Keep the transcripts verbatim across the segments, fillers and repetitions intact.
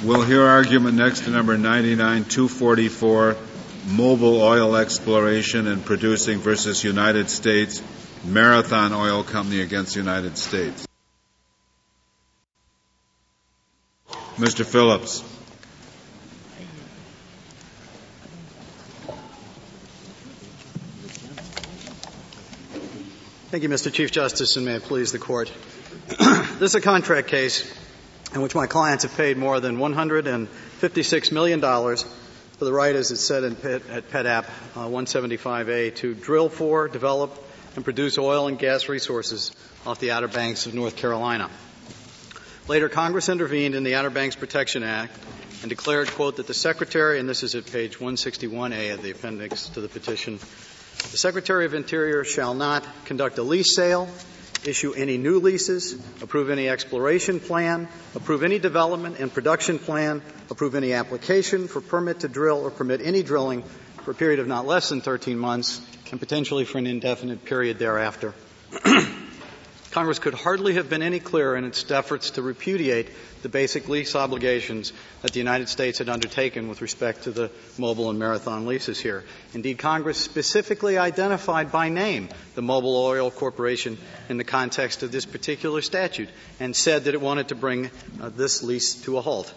We'll hear argument next to number ninety-nine two forty-four, Mobil Oil Exploration and Producing versus United States, Marathon Oil Company against United States. Mister Phillips. Thank you, Mister Chief Justice, and may it please the Court. This is a contract case in which my clients have paid more than one hundred fifty-six million dollars for the right, as it's said in P- at PEDAP uh, one seventy-five A, to drill for, develop, and produce oil and gas resources off the Outer Banks of North Carolina. Later, Congress intervened in the Outer Banks Protection Act and declared, quote, that the Secretary, and this is at page one sixty-one A of the appendix to the petition, the Secretary of Interior shall not conduct a lease sale, issue any new leases, approve any exploration plan, approve any development and production plan, approve any application for permit to drill or permit any drilling for a period of not less than thirteen months and potentially for an indefinite period thereafter. Congress could hardly have been any clearer in its efforts to repudiate the basic lease obligations that the United States had undertaken with respect to the Mobil and Marathon leases here. Indeed, Congress specifically identified by name the Mobil Oil Corporation in the context of this particular statute and said that it wanted to bring uh, this lease to a halt.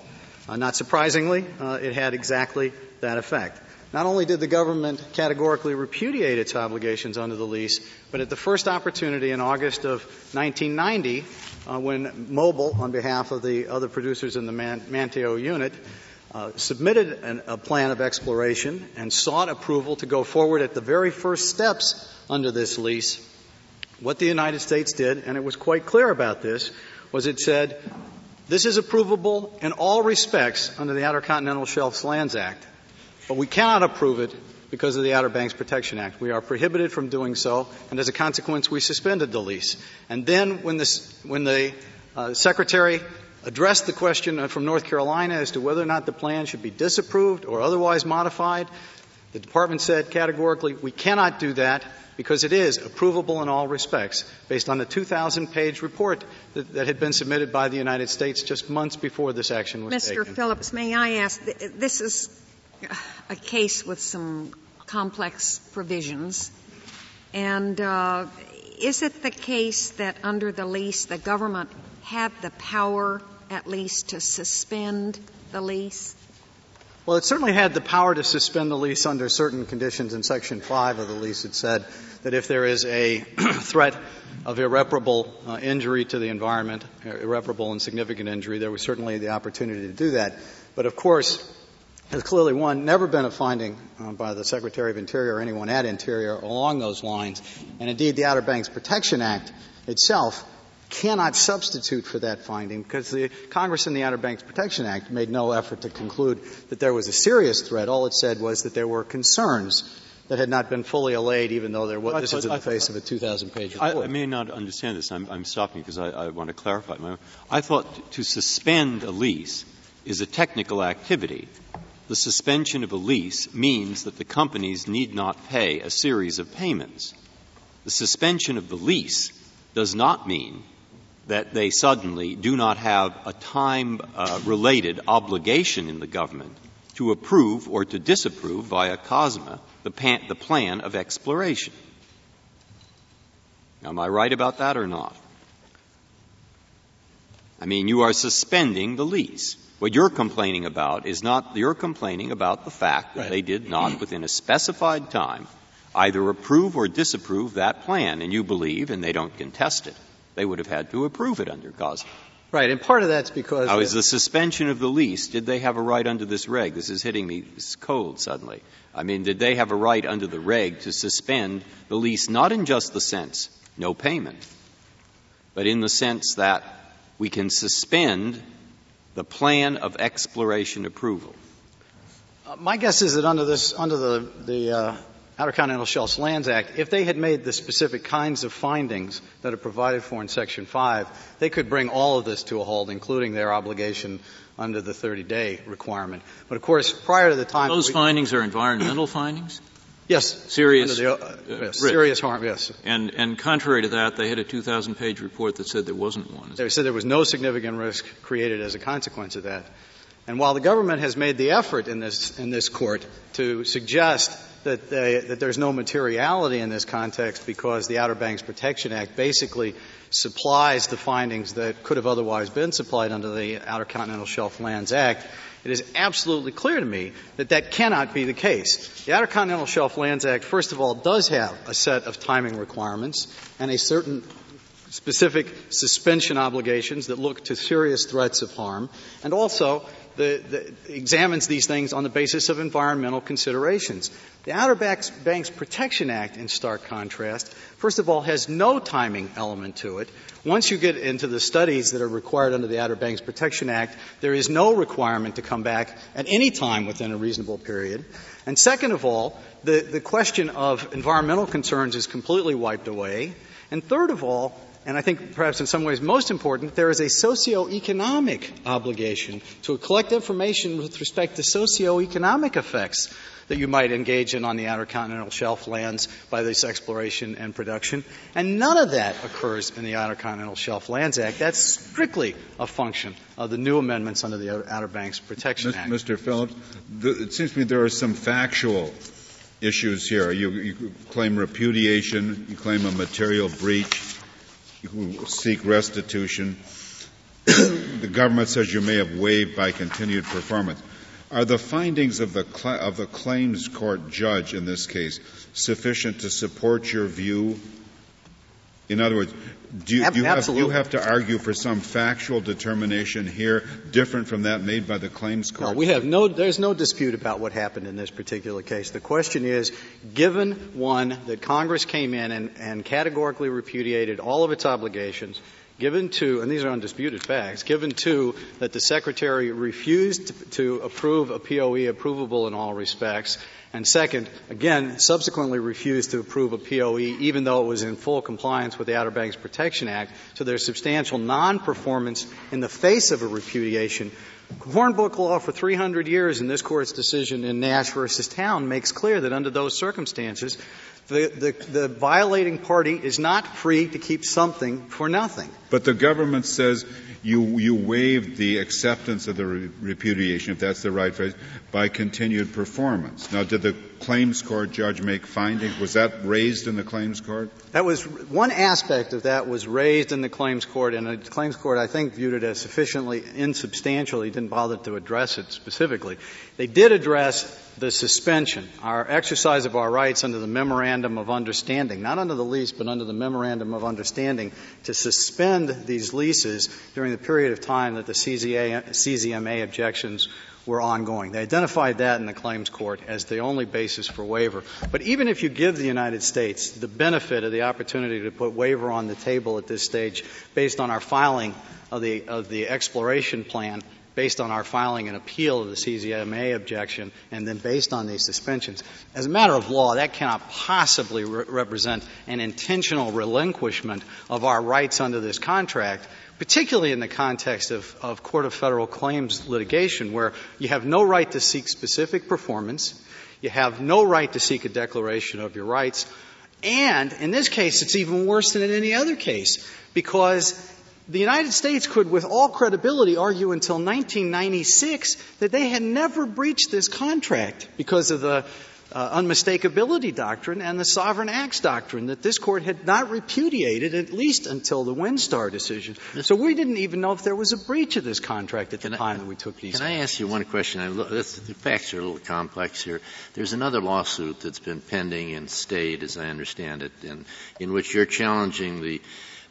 Uh, not surprisingly, uh, it had exactly that effect. Not only did the government categorically repudiate its obligations under the lease, but at the first opportunity in August of nineteen ninety, uh, when Mobil, on behalf of the other producers in the Man- Manteo unit, uh, submitted an, a plan of exploration and sought approval to go forward at the very first steps under this lease, what the United States did, and it was quite clear about this, was it said, this is approvable in all respects under the Outer Continental Shelf Lands Act. But we cannot approve it because of the Outer Banks Protection Act. We are prohibited from doing so, and as a consequence, we suspended the lease. And then when, this, when the uh, Secretary addressed the question from North Carolina as to whether or not the plan should be disapproved or otherwise modified, the Department said categorically, we cannot do that because it is approvable in all respects, based on a two thousand page report that, that had been submitted by the United States just months before this action was taken. Mister Phillips, may I ask, th- this is... a case with some complex provisions. And uh, is it the case that under the lease the government had the power at least to suspend the lease? Well, it certainly had the power to suspend the lease under certain conditions. In Section five of the lease, it said that if there is a threat of irreparable uh, injury to the environment, irreparable and significant injury, there was certainly the opportunity to do that. But, of course, there's clearly, one, never been a finding um, by the Secretary of Interior or anyone at Interior along those lines. And indeed, the Outer Banks Protection Act itself cannot substitute for that finding because the Congress in the Outer Banks Protection Act made no effort to conclude that there was a serious threat. All it said was that there were concerns that had not been fully allayed, even though there was, I, this I, is in I, the face I, of a two thousand page report. I, I may not understand this. I'm, I'm stopping because I, I want to clarify. I thought to suspend a lease is a technical activity. The suspension of a lease means that the companies need not pay a series of payments. The suspension of the lease does not mean that they suddenly do not have a time-related uh, obligation in the government to approve or to disapprove via COSMA the, pan- the plan of exploration. Now, am I right about that or not? I mean, you are suspending the lease. What you're complaining about is not, you're complaining about the fact that right. They did not, within a specified time, either approve or disapprove that plan. And you believe, and they don't contest it, they would have had to approve it under COSMA. Right, and part of that's because... Now, is the suspension of the lease, did they have a right under this reg? This is hitting me cold suddenly. I mean, did they have a right under the reg to suspend the lease, not in just the sense, no payment, but in the sense that we can suspend the plan of exploration approval? Uh, my guess is that under this, under the, the uh, Outer Continental Shelf Lands Act, if they had made the specific kinds of findings that are provided for in Section five, they could bring all of this to a halt, including their obligation under the thirty-day requirement. But, of course, prior to the time... Those we, findings are environmental findings? Yes. Serious, the, uh, yes, serious harm, yes. And, and contrary to that, they had a two thousand page report that said there wasn't one. They said there was no significant risk created as a consequence of that. And while the government has made the effort in this in this court to suggest that they, that there's no materiality in this context because the Outer Banks Protection Act basically supplies the findings that could have otherwise been supplied under the Outer Continental Shelf Lands Act, it is absolutely clear to me that that cannot be the case. The Outer Continental Shelf Lands Act, first of all, does have a set of timing requirements and a certain specific suspension obligations that look to serious threats of harm, and also the, the, examines these things on the basis of environmental considerations. The Outer Banks Protection Act, in stark contrast, first of all, has no timing element to it. Once you get into the studies that are required under the Outer Banks Protection Act, there is no requirement to come back at any time within a reasonable period. And second of all, the, the question of environmental concerns is completely wiped away. And third of all, and I think perhaps in some ways most important, there is a socioeconomic obligation to collect information with respect to socioeconomic effects that you might engage in on the Outer Continental Shelf lands by this exploration and production. And none of that occurs in the Outer Continental Shelf Lands Act. That's strictly a function of the new amendments under the Outer Banks Protection Act. Mister Phillips, the, it seems to me there are some factual issues here. You, you claim repudiation. You claim a material breach. You seek restitution. The government says you may have waived by continued performance. Are the findings of the cl- of the claims court judge in this case sufficient to support your view? In other words, do you, Ab- you, have, you have to argue for some factual determination here different from that made by the claims court? No, we have no, there's no dispute about what happened in this particular case. The question is, given, one, that Congress came in and, and categorically repudiated all of its obligations, given, two, and these are undisputed facts, given, two, that the Secretary refused to, to approve a P O E approvable in all respects, and second, again, subsequently refused to approve a P O E even though it was in full compliance with the Outer Banks Protection Act, so there's substantial non-performance in the face of a repudiation. Hornbook law for three hundred years in this Court's decision in Nash versus Town makes clear that under those circumstances, the, the, the violating party is not free to keep something for nothing. But the government says you, you waived the acceptance of the re- repudiation, if that's the right phrase, by continued performance. Now, did the claims court judge make findings? Was that raised in the claims court? That was one aspect of that was raised in the claims court, and the claims court, I think, viewed it as sufficiently insubstantial. He didn't bother to address it specifically. They did address the suspension, our exercise of our rights under the Memorandum of Understanding, not under the lease, but under the Memorandum of Understanding, to suspend these leases during the period of time that the C Z A, C Z M A objections were ongoing. They identified that in the claims court as the only basis for waiver. But even if you give the United States the benefit of the opportunity to put waiver on the table at this stage based on our filing of the, of the exploration plan, based on our filing and appeal of the C Z M A objection, and then based on these suspensions, as a matter of law, that cannot possibly re- represent an intentional relinquishment of our rights under this contract, particularly in the context of, of Court of Federal Claims litigation, where you have no right to seek specific performance, you have no right to seek a declaration of your rights, and in this case, it's even worse than in any other case, because the United States could, with all credibility, argue until nineteen ninety-six that they had never breached this contract because of the Uh, unmistakability doctrine and the sovereign acts doctrine that this court had not repudiated at least until the Windstar decision. So we didn't even know if there was a breach of this contract at the can time I, that we took these. Can actions. I ask you one question? I, this, the facts are a little complex here. There's another lawsuit that's been pending and stayed, as I understand it, and in which you're challenging the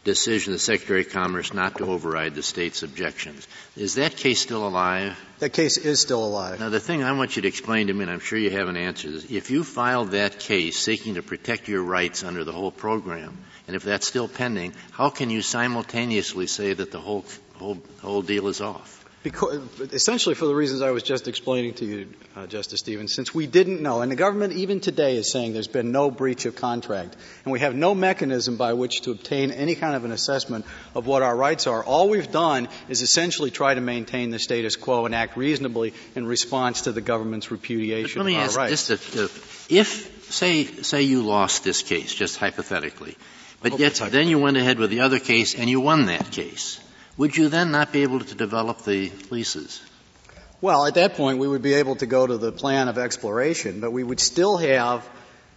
decision of the Secretary of Commerce not to override the state's objections. Is that case still alive? That case is still alive. Now, the thing I want you to explain to me, and I'm sure you have an answer, is if you filed that case seeking to protect your rights under the whole program, and if that's still pending, how can you simultaneously say that the whole whole, whole deal is off? Because, essentially for the reasons I was just explaining to you, uh, Justice Stevens, since we didn't know, and the government even today is saying there's been no breach of contract, and we have no mechanism by which to obtain any kind of an assessment of what our rights are, all we've done is essentially try to maintain the status quo and act reasonably in response to the government's repudiation of our rights. Let me ask this, if, say, say you lost this case, just hypothetically, but yet then you went ahead with the other case and you won that case, would you then not be able to develop the leases? Well, at that point, we would be able to go to the plan of exploration, but we would still have,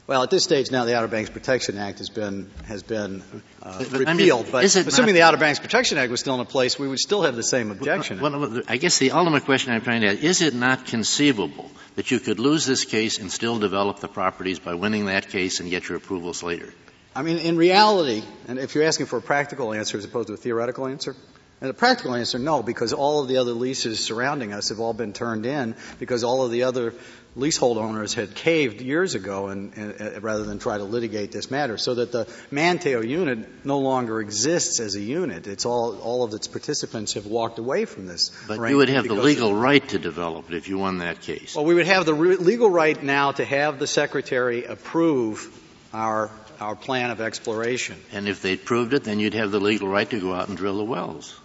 well, at this stage now, the Outer Banks Protection Act has been has been uh, but, but repealed. I mean, but assuming the Outer Banks Protection Act was still in place, we would still have the same objection. Well, well, I guess the ultimate question I'm trying to ask, is it not conceivable that you could lose this case and still develop the properties by winning that case and get your approvals later? I mean, in reality, and if you're asking for a practical answer as opposed to a theoretical answer, and the practical answer, no, because all of the other leases surrounding us have all been turned in because all of the other leasehold owners had caved years ago and, and, and rather than try to litigate this matter, so that the Manteo unit no longer exists as a unit. It's all, all of its participants have walked away from this. But you would have the legal right to develop it if you won that case. Well, we would have the re- legal right now to have the Secretary approve our our plan of exploration. And if they approved it, then you'd have the legal right to go out and drill the wells.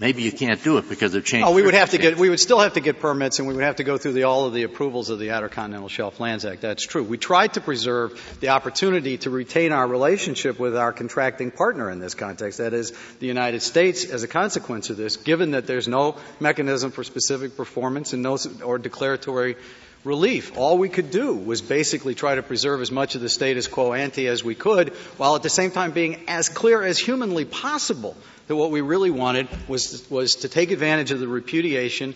Maybe you can't do it because of change. Oh, we would have to get, we would still have to get permits, and we would have to go through the, all of the approvals of the Outer Continental Shelf Lands Act. That's true. We tried to preserve the opportunity to retain our relationship with our contracting partner in this context, that is, the United States, as a consequence of this, given that there's no mechanism for specific performance and no or declaratory relief. All we could do was basically try to preserve as much of the status quo ante as we could, while at the same time being as clear as humanly possible that what we really wanted was was to take advantage of the repudiation,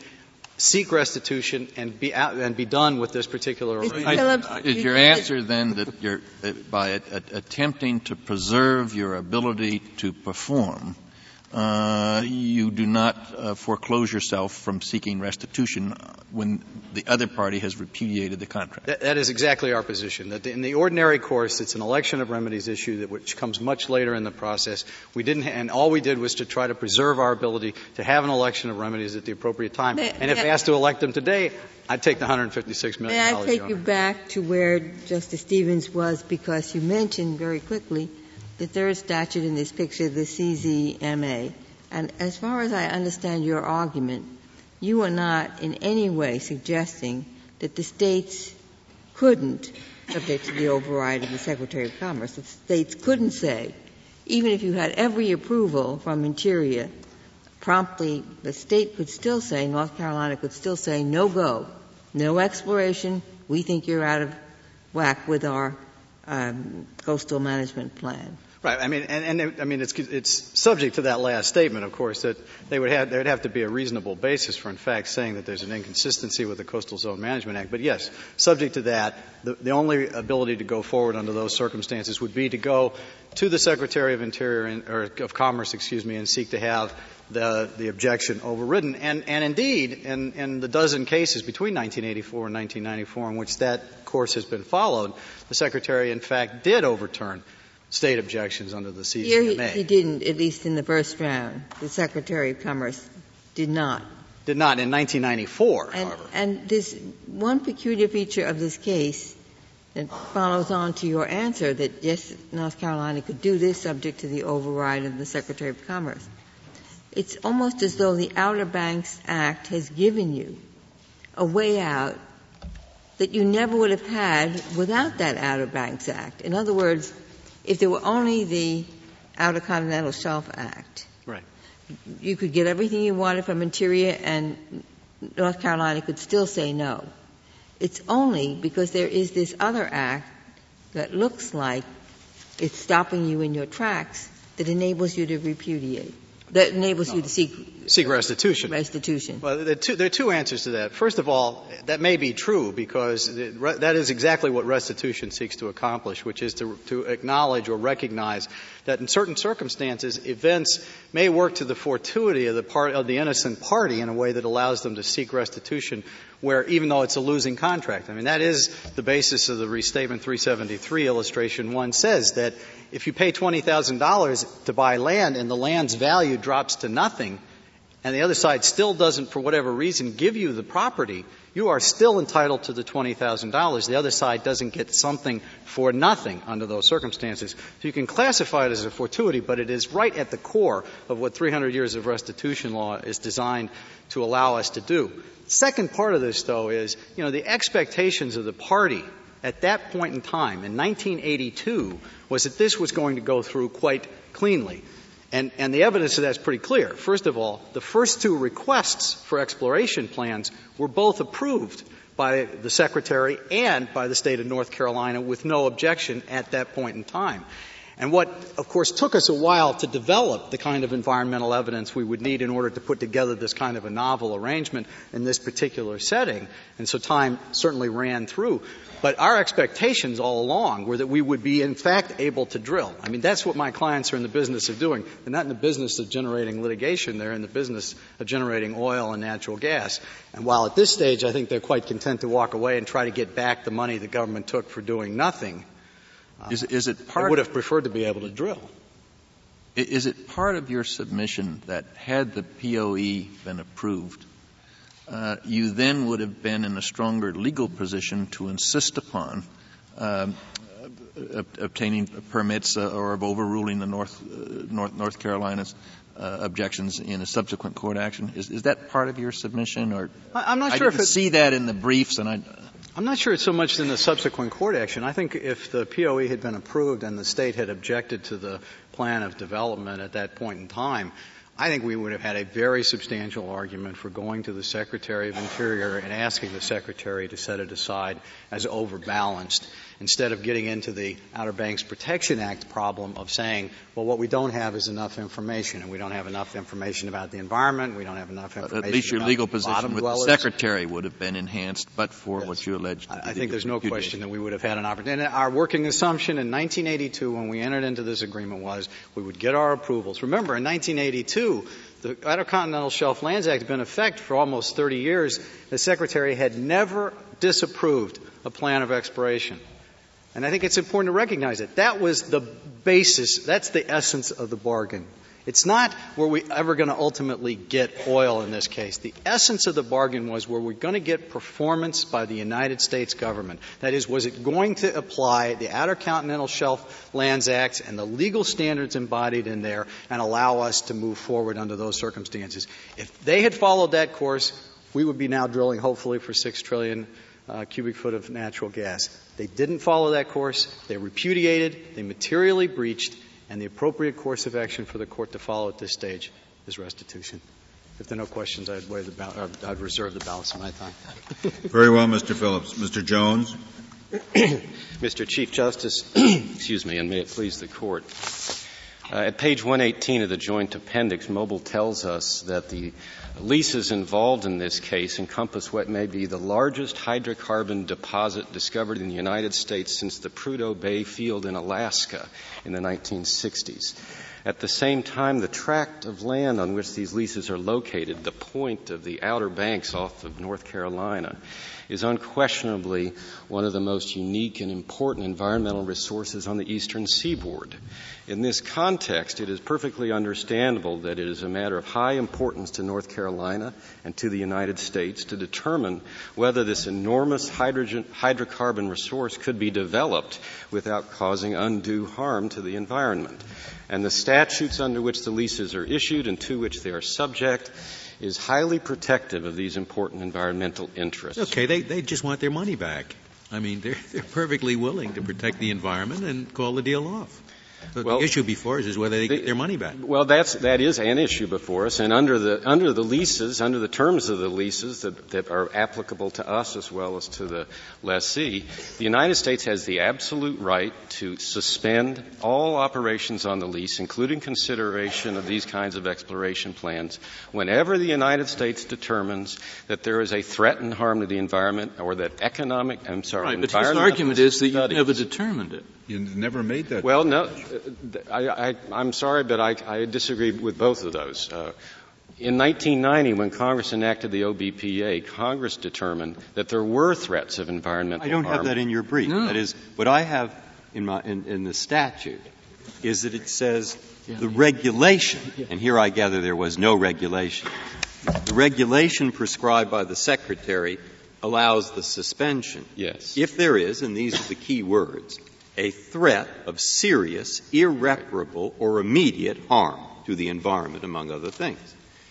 seek restitution, and be out, and be done with this particular arrangement. Is your answer then that you're uh, by a, a, attempting to preserve your ability to perform, Uh, you do not uh, foreclose yourself from seeking restitution when the other party has repudiated the contract? That, that is exactly our position. That in the ordinary course, it's an election of remedies issue that which comes much later in the process. We didn't, and all we did was to try to preserve our ability to have an election of remedies at the appropriate time. May, and if may, asked to elect them today, I'd take the one hundred fifty-six million dollars. May I take you back to where Justice Stevens was, because you mentioned very quickly the third statute in this picture, the C Z M A. And as far as I understand your argument, you are not in any way suggesting that the states couldn't, subject to the override of the Secretary of Commerce, that the states couldn't say, even if you had every approval from Interior, promptly the state could still say, North Carolina could still say, no go, no exploration, we think you're out of whack with our um, coastal management plan. Right. I mean, and, and I mean, it's it's subject to that last statement, of course, that they would have there would have to be a reasonable basis for, in fact, saying that there's an inconsistency with the Coastal Zone Management Act. But yes, subject to that, the, the only ability to go forward under those circumstances would be to go to the Secretary of Interior and, or of Commerce, excuse me, and seek to have the the objection overridden. And and indeed, in in the dozen cases between nineteen eighty-four and nineteen ninety-four in which that course has been followed, the Secretary, in fact, did overturn state objections under the C Z M A. Here he, he didn't, at least in the first round. The Secretary of Commerce did not. Did not in nineteen ninety-four, and, however. And this one peculiar feature of this case that follows on to your answer that, yes, North Carolina could do this subject to the override of the Secretary of Commerce. It's almost as though the Outer Banks Act has given you a way out that you never would have had without that Outer Banks Act. In other words, if there were only the Outer Continental Shelf Act, right, you could get everything you wanted from Interior, and North Carolina could still say no. It's only because there is this other act that looks like it's stopping you in your tracks that enables you to repudiate, that enables no. you to seek, seek restitution. Restitution. Well, there are, two, there are two answers to that. First of all, that may be true because it, re, that is exactly what restitution seeks to accomplish, which is to, to acknowledge or recognize that in certain circumstances, events may work to the fortuity of the, part, of the innocent party in a way that allows them to seek restitution, where even though it's a losing contract. I mean, that is the basis of the Restatement three seventy-three, Illustration one, says that if you pay twenty thousand dollars to buy land and the land's value drops to nothing and the other side still doesn't, for whatever reason, give you the property, you are still entitled to the twenty thousand dollars. The other side doesn't get something for nothing under those circumstances. So you can classify it as a fortuity, but it is right at the core of what three hundred years of restitution law is designed to allow us to do. Second part of this, though, is, you know, the expectations of the party at that point in time in nineteen eighty-two was that this was going to go through quite cleanly. And, and the evidence of that's pretty clear. First of all, the first two requests for exploration plans were both approved by the Secretary and by the state of North Carolina with no objection at that point in time. And what, of course, took us a while to develop the kind of environmental evidence we would need in order to put together this kind of a novel arrangement in this particular setting. And so time certainly ran through. But our expectations all along were that we would be, in fact, able to drill. I mean, that's what my clients are in the business of doing. They're not in the business of generating litigation. They're in the business of generating oil and natural gas. And while at this stage I think they're quite content to walk away and try to get back the money the government took for doing nothing, Uh, is, is it part I would have preferred to be able to drill. Is it part of your submission that had the P O E been approved, uh, you then would have been in a stronger legal position to insist upon um, ob- obtaining permits uh, or of overruling the North, uh, North, North Carolina's Uh, objections in a subsequent court action? Is, is that part of your submission? Or I'm not sure I didn't if it's, see that in the briefs, and I, I'm not sure it's so much in the subsequent court action. I think if the P O E had been approved and the state had objected to the plan of development at that point in time, I think we would have had a very substantial argument for going to the Secretary of Interior and asking the Secretary to set it aside as overbalanced, instead of getting into the Outer Banks Protection Act problem of saying, well, what we don't have is enough information, and we don't have enough information about the environment, we don't have enough information. Uh, at least your about legal position with dwellers. The Secretary would have been enhanced, but for yes. what you alleged. I, I think there's no question did. that we would have had an opportunity. And our working assumption in nineteen eighty-two, when we entered into this agreement, was we would get our approvals. Remember, in nineteen eighty-two, the Outer Continental Shelf Lands Act had been in effect for almost thirty years. The Secretary had never disapproved a plan of exploration. And I think it's important to recognize that. That was the basis. That's the essence of the bargain. It's not were we ever going to ultimately get oil in this case. The essence of the bargain was, were we going to get performance by the United States government? That is, was it going to apply the Outer Continental Shelf Lands Act and the legal standards embodied in there and allow us to move forward under those circumstances? If they had followed that course, we would be now drilling hopefully for six trillion Uh, cubic foot of natural gas. They didn't follow that course. They repudiated. They materially breached. And the appropriate course of action for the court to follow at this stage is restitution. If there are no questions, I'd, waive the ba- I'd reserve the balance of my time. Very well, Mister Phillips. Mister Jones. Mister Chief Justice, excuse me, and may it please the court. Uh, at page one eighteen of the joint appendix, Mobil tells us that the leases involved in this case encompass what may be the largest hydrocarbon deposit discovered in the United States since the Prudhoe Bay field in Alaska in the nineteen sixties. At the same time, the tract of land on which these leases are located, the point of the Outer Banks off of North Carolina, is unquestionably one of the most unique and important environmental resources on the eastern seaboard. In this context, it is perfectly understandable that it is a matter of high importance to North Carolina and to the United States to determine whether this enormous hydrogen, hydrocarbon resource could be developed without causing undue harm to the environment. And the statutes under which the leases are issued and to which they are subject is highly protective of these important environmental interests. Okay, they, they just want their money back. I mean, they're, they're perfectly willing to protect the environment and call the deal off. But well, the issue before us is whether they the, get their money back. Well, that's, that is an issue before us. And under the, under the leases, under the terms of the leases that, that are applicable to us as well as to the lessee, the United States has the absolute right to suspend all operations on the lease, including consideration of these kinds of exploration plans, whenever the United States determines that there is a threat and harm to the environment or that economic, I'm sorry, right, but his argument is that you never determined it. You never made that. Well, no, I, I, I'm sorry, but I, I disagree with both of those. Uh, in nineteen ninety, when Congress enacted the O B P A, Congress determined that there were threats of environmental harm. I don't harm. have that in your brief. No. That is, what I have in, my, in, in the statute is that it says yeah. the regulation, yeah. and here I gather there was no regulation. The regulation prescribed by the Secretary allows the suspension. Yes. If there is, and these are the key words, a threat of serious, irreparable, or immediate harm to the environment, among other things.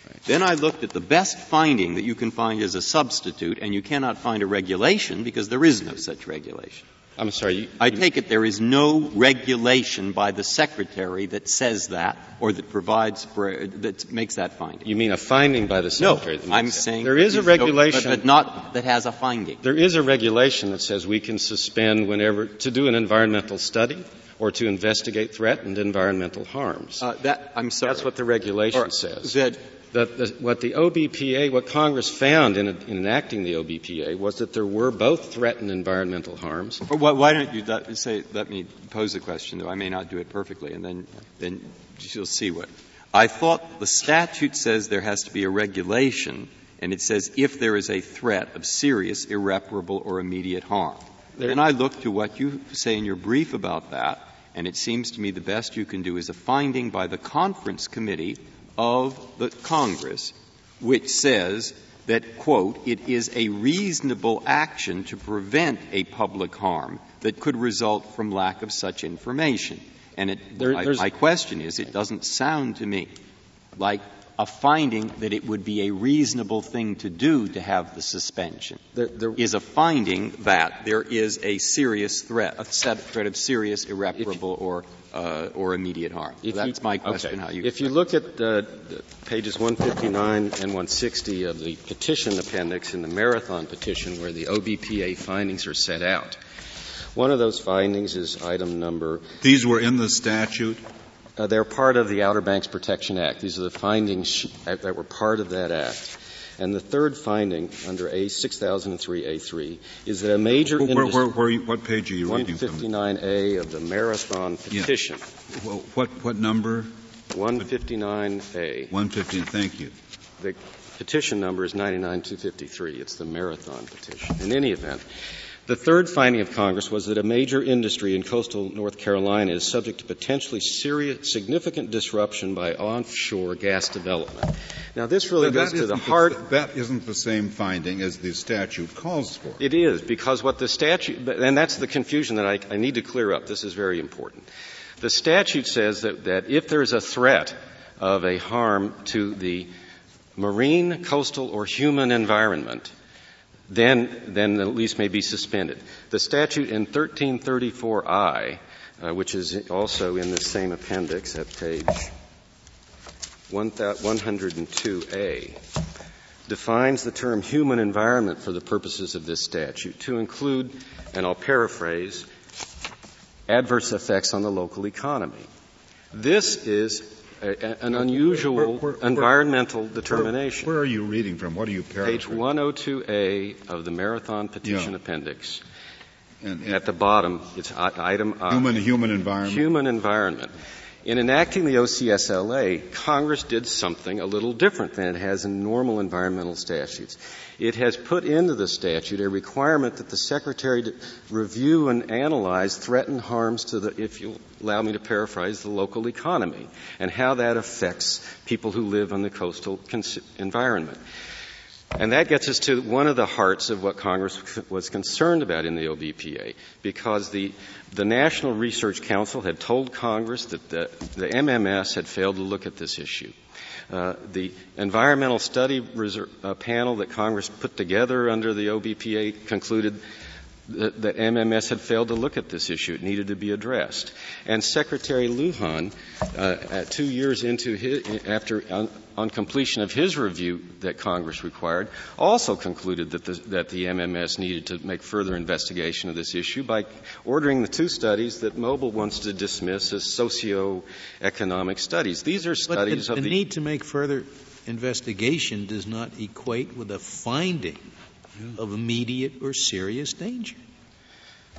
Right. Then I looked at the best finding that you can find as a substitute, and you cannot find a regulation because there is no such regulation. I'm sorry. You, I you, take it there is no regulation by the Secretary that says that or that provides for, that makes that finding. You mean a finding by the Secretary? No, I'm saying there is a regulation, but, but not that has a finding. There is a regulation that says we can suspend whenever to do an environmental study or to investigate threatened environmental harms. Uh, that I'm sorry. That's what the regulation or, says. That, that the, what the O B P A, what Congress found in, in enacting the O B P A was that there were both threatened environmental harms. Why, why don't you that, say? Let me pose a question, though I may not do it perfectly, and then then you'll see what I thought. The statute says there has to be a regulation, and it says if there is a threat of serious, irreparable, or immediate harm. There, and I look to what you say in your brief about that, and it seems to me the best you can do is a finding by the conference committee of the Congress, which says that, quote, it is a reasonable action to prevent a public harm that could result from lack of such information. And it, there, I, my question is, it doesn't sound to me like a finding that it would be a reasonable thing to do to have the suspension. There, there, is a finding that there is a serious threat, a threat of serious, irreparable, if, or uh, or immediate harm. So that's you, my question. Okay. How you? If you look at uh, pages one fifty-nine and one sixty of the petition appendix in the Marathon petition, where the O B P A findings are set out, one of those findings is item number. These were in the statute. Uh, they're part of the Outer Banks Protection Act. These are the findings sh- that were part of that act. And the third finding under A six thousand three A three is that a major where, industry... Where, where, where, what page are you reading from? one fifty-nine A of the Marathon Petition. Yeah. Well, what, what number? one fifty-nine A. one fifteen, thank you. The petition number is ninety-nine two fifty-three. It's the Marathon Petition. In any event... The third finding of Congress was that a major industry in coastal North Carolina is subject to potentially serious, significant disruption by offshore gas development. Now, this really goes to the heart. That isn't the same finding as the statute calls for. It is, because what the statute, and that's the confusion that I, I need to clear up. This is very important. The statute says that, that if there is a threat of a harm to the marine, coastal, or human environment, then then the lease may be suspended. The statute in thirteen thirty-four I, uh, which is also in the same appendix at page one oh two A, defines the term human environment for the purposes of this statute to include, and I'll paraphrase, adverse effects on the local economy. This is A, an unusual where, where, where, environmental where, determination. Where are you reading from? What are you paraphrasing? Page one oh two A of the Marathon Petition yeah. Appendix. And, and at the bottom, it's item I. Human, human environment. Human environment. In enacting the O C S L A, Congress did something a little different than it has in normal environmental statutes. It has put into the statute a requirement that the Secretary review and analyze threatened harms to the, if you'll allow me to paraphrase, the local economy and how that affects people who live on the coastal cons- environment. And that gets us to one of the hearts of what Congress was concerned about in the O B P A, because the, the National Research Council had told Congress that the, the M M S had failed to look at this issue. Uh, the environmental study reserve, uh, panel that Congress put together under the O B P A concluded that, that M M S had failed to look at this issue. It needed to be addressed. And Secretary Lujan, uh, two years into his, after on, on completion of his review that Congress required, also concluded that the, that the M M S needed to make further investigation of this issue by ordering the two studies that Mobil wants to dismiss as socioeconomic studies. These are studies but the, of the, the need to make further investigation does not equate with a finding of immediate or serious danger.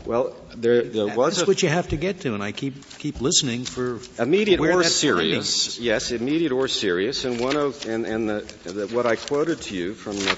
Well, there, there that, was. That's a, what you have to get to, and I keep keep listening for immediate or serious. Finding. Yes, immediate or serious. And one of and and the, the what I quoted to you from the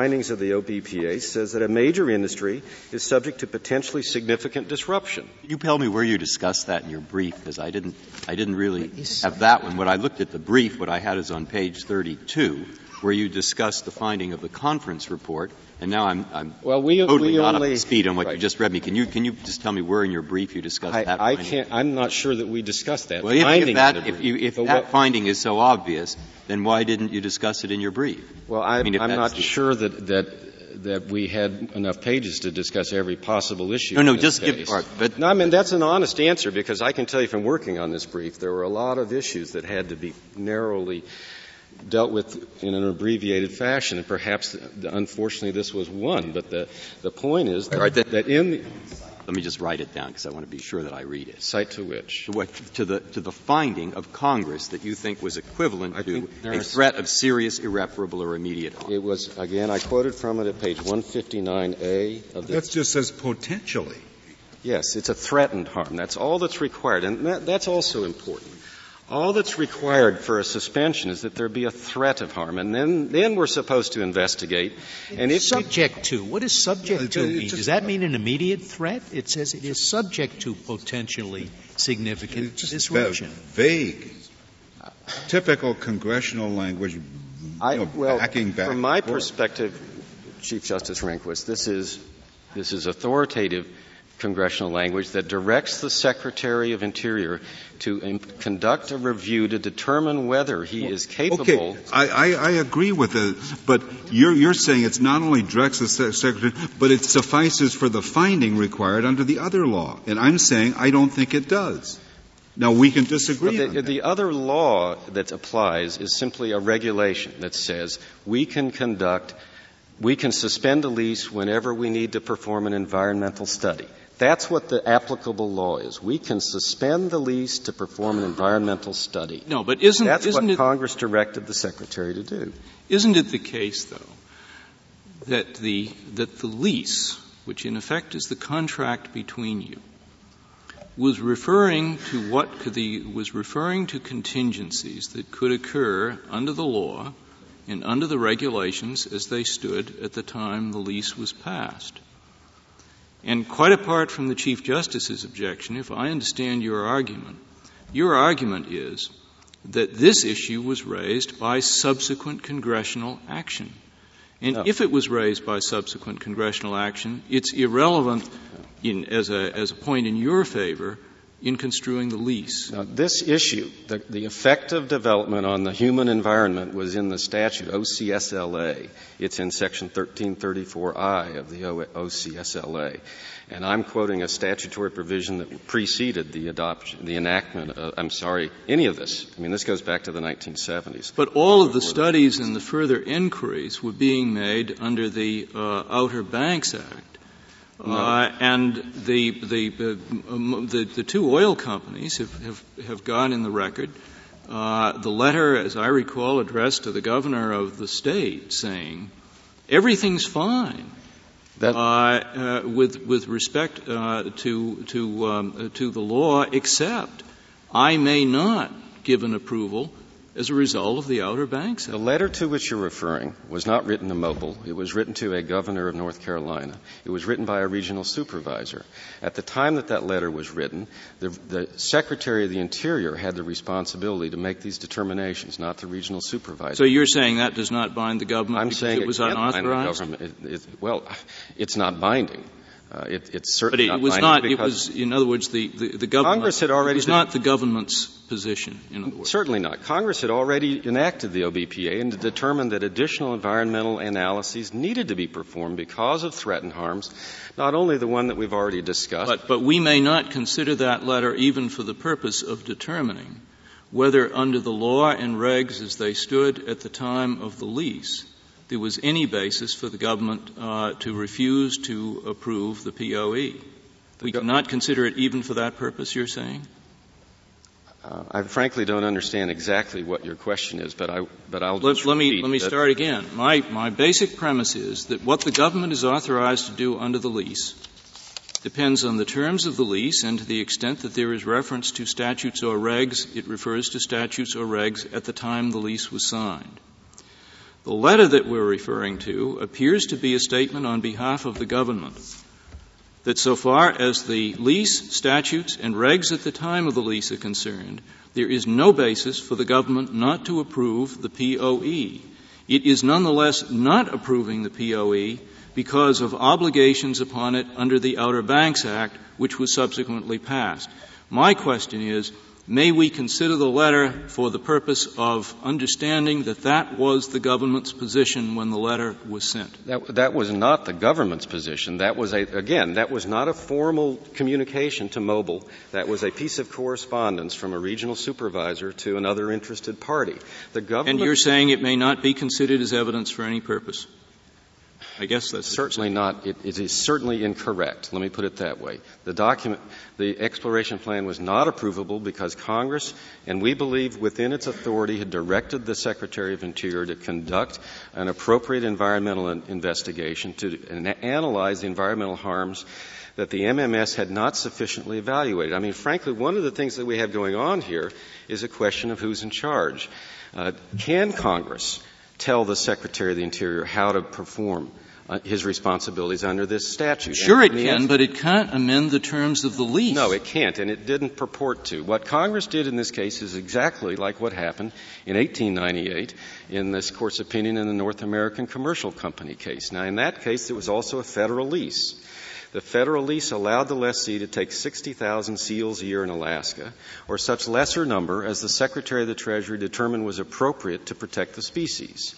findings of the O B P A says that a major industry is subject to potentially significant disruption. Can you tell me where you discussed that in your brief, because I didn't I didn't really have that one. When I looked at the brief, what I had is on page thirty-two. Where you discussed the finding of the conference report, and now I'm, I'm well, we, totally we not only, up to speed on what right. you just read me. Can you can you just tell me where in your brief you discussed I, that? I finding? can't. I'm not sure that we discussed that. Well, finding if that, if, you, if that what, finding is so obvious, then why didn't you discuss it in your brief? Well, I'm, I mean, I'm not sure that that that we had enough pages to discuss every possible issue. No, no, just case. give part. But no, I mean, that's an honest answer, because I can tell you from working on this brief, there were a lot of issues that had to be narrowly dealt with in an abbreviated fashion, and perhaps, unfortunately, this was one. But the, the point is that, right, that, that in the... Let me just write it down, because I want to be sure that I read it. Cite to which? To, what, to, the, to the finding of Congress that you think was equivalent I to a threat of serious, irreparable, or immediate harm. It was, again, I quoted from it at page one fifty-nine A of the... That just says potentially. Yes, it's a threatened harm. That's all that's required, and that, that's also important. All that's required for a suspension is that there be a threat of harm, and then, then we're supposed to investigate. And if subject we, to, what does subject uh, to mean? Does that mean an immediate threat? It says it is subject to potentially significant it's just disruption. Vague, typical congressional language. You know, I, well, backing back. From my forward. perspective, Chief Justice Rehnquist, this is this is authoritative congressional language that directs the Secretary of Interior to im- conduct a review to determine whether he is capable. Okay, I, I, I agree with it, but you're, you're saying it's not only directs the se- Secretary, but it suffices for the finding required under the other law. And I'm saying I don't think it does. Now, we can disagree but the, on the that. Other law that applies is simply a regulation that says we can conduct, we can suspend a lease whenever we need to perform an environmental study. That's what the applicable law is. We can suspend the lease to perform an environmental study. No, but isn't, That's isn't what it, Congress directed the Secretary to do. Isn't it the case, though, that the, that the lease, which in effect is the contract between you, was referring to what could the, was referring to contingencies that could occur under the law and under the regulations as they stood at the time the lease was passed? And quite apart from the Chief Justice's objection, if I understand your argument, your argument is that this issue was raised by subsequent congressional action. And no. if it was raised by subsequent congressional action, it's irrelevant in, as, a, as a point in your favor in construing the lease. Now, this issue, the, the effect of development on the human environment was in the statute, O C S L A. It's in section thirteen thirty-four I of the O C S L A. And I'm quoting a statutory provision that preceded the adoption, the enactment of, I'm sorry, any of this. I mean, this goes back to the nineteen seventies. But all of the studies and the further inquiries were being made under the uh, Outer Banks Act. No. Uh, and the the, uh, um, the the two oil companies have have, have gone in the record. Uh, the letter, as I recall, addressed to the governor of the state, saying everything's fine that- uh, uh, with with respect uh, to to um, uh, to the law, except I may not give an approval as a result of the Outer Banks Act. The letter to which you're referring was not written to Mobil. It was written to a governor of North Carolina. It was written by a regional supervisor. At the time that that letter was written, the, the Secretary of the Interior had the responsibility to make these determinations, not the regional supervisor. So you're saying that does not bind the government I'm because saying it was it unauthorized? Bind the government. It, it, well, it's not binding. Uh, it, it's certainly but it not was not. It was, in other words, the the, the government. Congress had already. It was not the government's position. In other words, certainly not. Congress had already enacted the O B P A and determined that additional environmental analyses needed to be performed because of threatened harms, not only the one that we've already discussed. But, but we may not consider that letter even for the purpose of determining whether, under the law and regs as they stood at the time of the lease, there was any basis for the government uh, to refuse to approve the P O E. We cannot consider it even for that purpose, you're saying? Uh, I frankly don't understand exactly what your question is, but, I, but I'll let, just let me Let me start again. My, my basic premise is that what the government is authorized to do under the lease depends on the terms of the lease, and to the extent that there is reference to statutes or regs, it refers to statutes or regs at the time the lease was signed. The letter that we're referring to appears to be a statement on behalf of the government that so far as the lease, statutes, and regs at the time of the lease are concerned, there is no basis for the government not to approve the P O E. It is nonetheless not approving the P O E because of obligations upon it under the Outer Banks Act, which was subsequently passed. My question is, May we consider the letter for the purpose of understanding that that was the government's position when the letter was sent? That, that was not the government's position. That was, a, again, that was not a formal communication to Mobil. That was a piece of correspondence from a regional supervisor to another interested party. The government. And you're saying it may not be considered as evidence for any purpose? I guess that's certainly not. It, it is certainly incorrect. Let me put it that way. The document, the exploration plan, was not approvable because Congress, and we believe within its authority, had directed the Secretary of Interior to conduct an appropriate environmental investigation to analyze the environmental harms that the M M S had not sufficiently evaluated. I mean, frankly, one of the things that we have going on here is a question of who's in charge. Uh, can Congress tell the Secretary of the Interior how to perform Uh, his responsibilities under this statute? Sure, and it can, but it can't amend the terms of the lease. No, it can't, and it didn't purport to. What Congress did in this case is exactly like what happened in eighteen ninety-eight in this Court's opinion in the North American Commercial Company case. Now, in that case, it was also a federal lease. The federal lease allowed the lessee to take sixty thousand seals a year in Alaska, or such lesser number as the Secretary of the Treasury determined was appropriate to protect the species.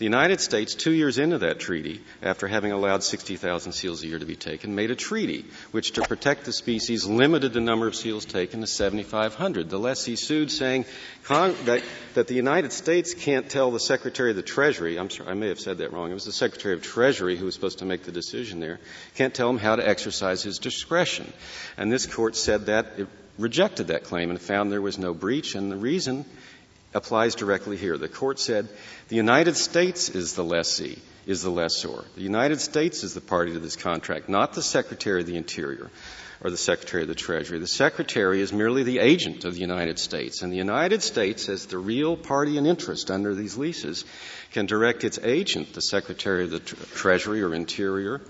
The United States, two years into that treaty, after having allowed sixty thousand seals a year to be taken, made a treaty which, to protect the species, limited the number of seals taken to seventy-five hundred. The lessee sued, saying Cong- that, that the United States can't tell the Secretary of the Treasury, I'm sorry, I may have said that wrong, it was the Secretary of Treasury who was supposed to make the decision there, can't tell him how to exercise his discretion. And this Court said that, it rejected that claim and found there was no breach, and the reason applies directly here. The Court said the United States is the lessee, is the lessor. The United States is the party to this contract, not the Secretary of the Interior or the Secretary of the Treasury. The Secretary is merely the agent of the United States, and the United States, as the real party in interest under these leases, can direct its agent, the Secretary of the Treasury or Interior,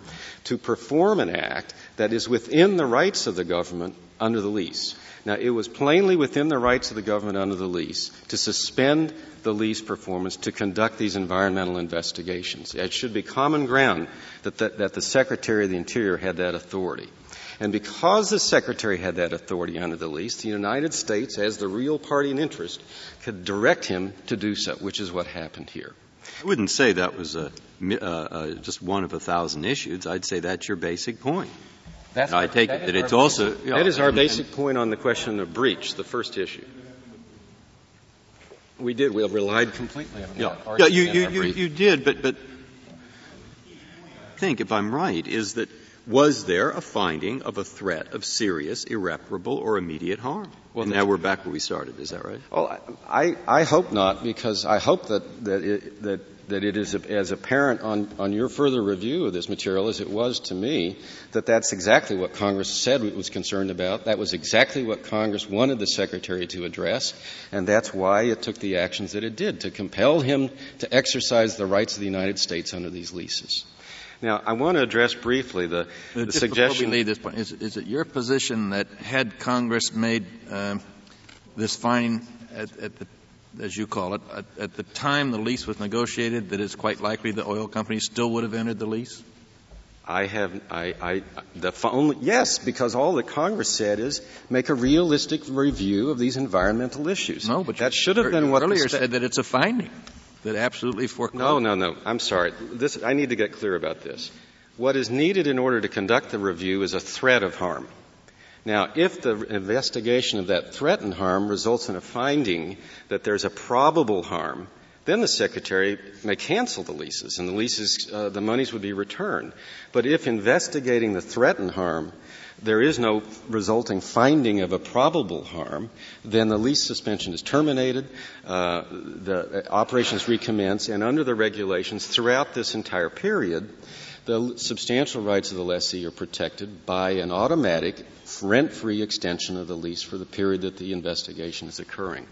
to perform an act that is within the rights of the government under the lease. Now, it was plainly within the rights of the government under the lease to suspend the lease performance to conduct these environmental investigations. It should be common ground that the, that the Secretary of the Interior had that authority. And because the Secretary had that authority under the lease, the United States, as the real party in interest, could direct him to do so, which is what happened here. I wouldn't say that was a, uh, uh, just one of a thousand issues. I'd say that's your basic point. That's I take that it that it's our, also... You know, that is our and, basic and, point on the question of breach, the first issue. We did. We relied completely on yeah. that. Yeah, you, you, you, you did, but, but I think, if I'm right, is that was there a finding of a threat of serious, irreparable, or immediate harm? Well, and now we're back where we started. Is that right? Well, I, I hope not, because I hope that, that, it, that that it is as apparent on, on your further review of this material as it was to me that that's exactly what Congress said it was concerned about. That was exactly what Congress wanted the Secretary to address, and that's why it took the actions that it did, to compel him to exercise the rights of the United States under these leases. Now, I want to address briefly the, the Just suggestion... Before we leave this point, is, is it your position that had Congress made um, this finding at, at the as you call it, at, at the time the lease was negotiated, that it's quite likely the oil company still would have entered the lease? I have, I, I, the only, yes, because all that Congress said is make a realistic review of these environmental issues. No, but that should have been what earlier said that it's a finding that absolutely foreclosed. No, no, no. I'm sorry. This, I need to get clear about this. What is needed in order to conduct the review is a threat of harm. Now, if the investigation of that threat and harm results in a finding that there's a probable harm, then the Secretary may cancel the leases, and the leases, uh, the monies would be returned. But if investigating the threat and harm, there is no resulting finding of a probable harm, then the lease suspension is terminated, uh, the operations recommence, and under the regulations throughout this entire period, the substantial rights of the lessee are protected by an automatic, rent-free extension of the lease for the period that the investigation is occurring.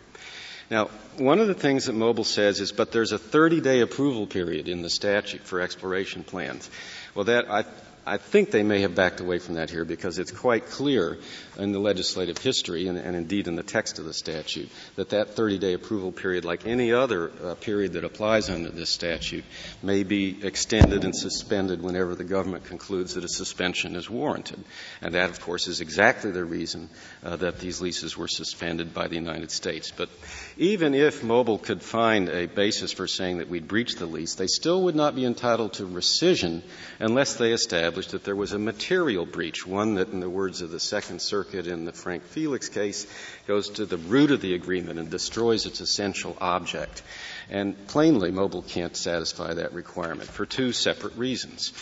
Now, one of the things that Mobil says is, but there's a thirty-day approval period in the statute for exploration plans. Well, that I, I think they may have backed away from that here because it's quite clear in the legislative history and, and indeed in the text of the statute that that thirty-day approval period, like any other uh, period that applies under this statute, may be extended and suspended whenever the government concludes that a suspension is warranted. And that, of course, is exactly the reason uh, that these leases were suspended by the United States. But even if Mobil could find a basis for saying that we'd breached the lease, they still would not be entitled to rescission unless they establish that there was a material breach, one that, in the words of the Second Circuit in the Frank Felix case, goes to the root of the agreement and destroys its essential object. And plainly, Mobil can't satisfy that requirement for two separate reasons.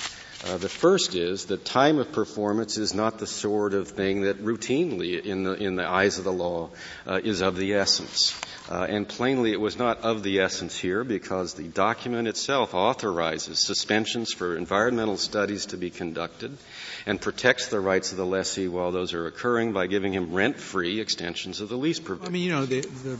Uh, the first is that time of performance is not the sort of thing that routinely, in the, in the eyes of the law, uh, is of the essence. Uh, and plainly, it was not of the essence here because the document itself authorizes suspensions for environmental studies to be conducted and protects the rights of the lessee while those are occurring by giving him rent-free extensions of the lease provision. I mean, you know, the, the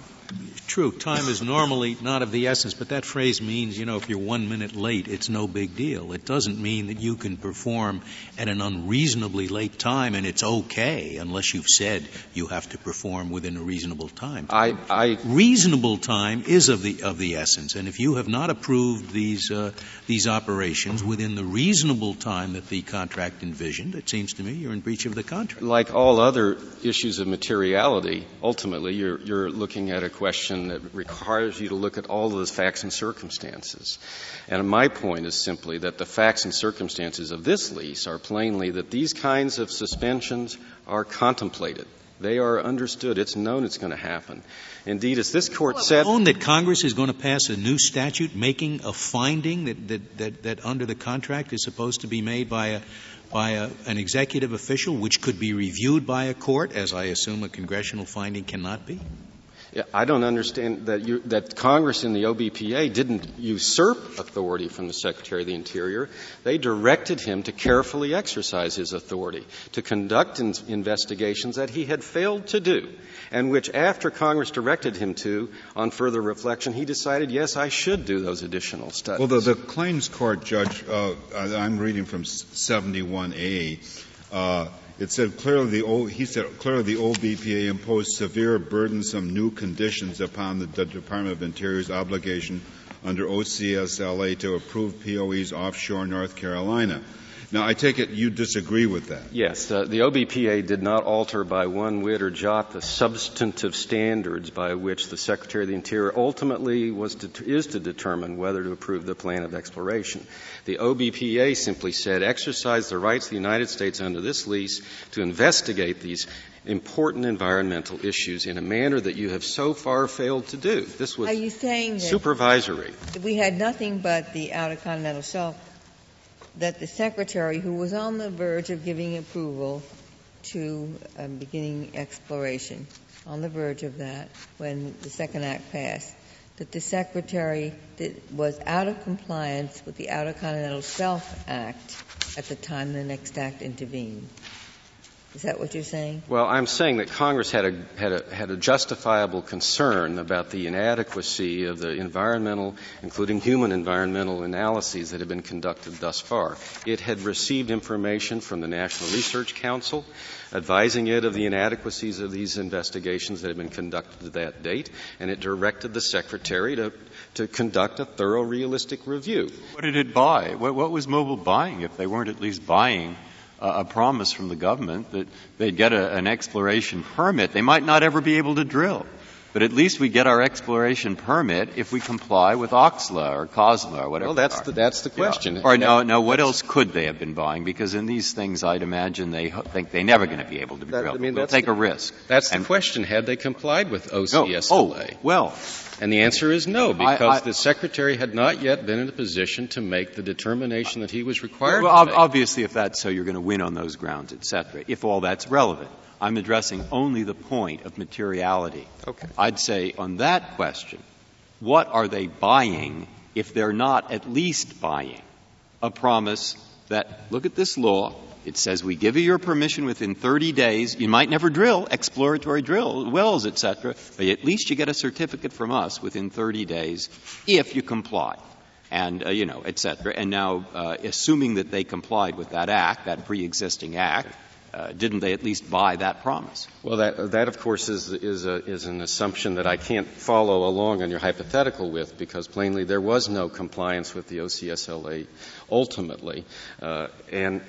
true, time is normally not of the essence, but that phrase means, you know, if you're one minute late, it's no big deal. It doesn't mean that you can perform at an unreasonably late time, and it's okay unless you've said you have to perform within a reasonable time. I, I, reasonable time is of the of the essence, and if you have not approved these uh, these operations within the reasonable time that the contract envisioned, it seems to me you're in breach of the contract. Like all other issues of materiality, ultimately you're you're looking at a question that requires you to look at all of the facts and circumstances. And my point is simply that the facts and circumstances of this lease are plainly that these kinds of suspensions are contemplated. They are understood. It's known it's going to happen. Indeed, as this Court well, said... It's known that Congress is going to pass a new statute making a finding that, that, that, that under the contract is supposed to be made by a by a, an executive official, which could be reviewed by a court, as I assume a congressional finding cannot be? I don't understand that, you, that Congress in the O B P A didn't usurp authority from the Secretary of the Interior. They directed him to carefully exercise his authority, to conduct in, investigations that he had failed to do, and which after Congress directed him to, on further reflection, he decided, yes, I should do those additional studies. Well, the, the claims court judge, uh, I'm reading from seventy-one A, uh, It said clearly the o, he said clearly the O B P A imposed severe, burdensome new conditions upon the, the Department of Interior's obligation under O C S L A to approve P O Es offshore North Carolina. Now, I take it you disagree with that. Yes. Uh, the O B P A did not alter by one whit or jot the substantive standards by which the Secretary of the Interior ultimately was to, is to determine whether to approve the plan of exploration. The O B P A simply said, exercise the rights of the United States under this lease to investigate these important environmental issues in a manner that you have so far failed to do. This was Are you saying supervisory. That we had nothing but the Outer Continental Shelf, that the Secretary, who was on the verge of giving approval to um, beginning exploration, on the verge of that, when the Second Act passed, that the Secretary did, was out of compliance with the Outer Continental Shelf Act at the time the next act intervened. Is that what you're saying? Well, I'm saying that Congress had a, had a, had a justifiable concern about the inadequacy of the environmental, including human environmental analyses that have been conducted thus far. It had received information from the National Research Council advising it of the inadequacies of these investigations that had been conducted to that date, and it directed the Secretary to, to conduct a thorough, realistic review. What did it buy? What, what was Mobil buying if they weren't at least buying a promise from the government that they'd get a, an exploration permit? They might not ever be able to drill, but at least we get our exploration permit if we comply with OCSLA or COSLA or whatever. Well, that's the, that's the question. Yeah. Or now, now, what else could they have been buying? Because in these things, I'd imagine they think they're never going to be able to be that, drilled. I mean, they'll take the, a risk. That's and, the question. Had they complied with O C S L A? No. Oh, well. And the answer is no, because I, I, the Secretary had not yet been in a position to make the determination that he was required well, to make. Obviously, if that's so, you're going to win on those grounds, et cetera, if all that's relevant. I'm addressing only the point of materiality. Okay. I'd say on that question, what are they buying if they're not at least buying a promise that, look at this law, it says we give you your permission within thirty days. You might never drill, exploratory drill, wells, et cetera, but at least you get a certificate from us within thirty days if you comply. and, uh, you know, et cetera. And now, uh, assuming that they complied with that act, that pre-existing act, Uh, didn't they at least buy that promise? Well, that, that of course, is, is, a, is an assumption that I can't follow along on your hypothetical with, because plainly there was no compliance with the O C S L A ultimately. Uh, and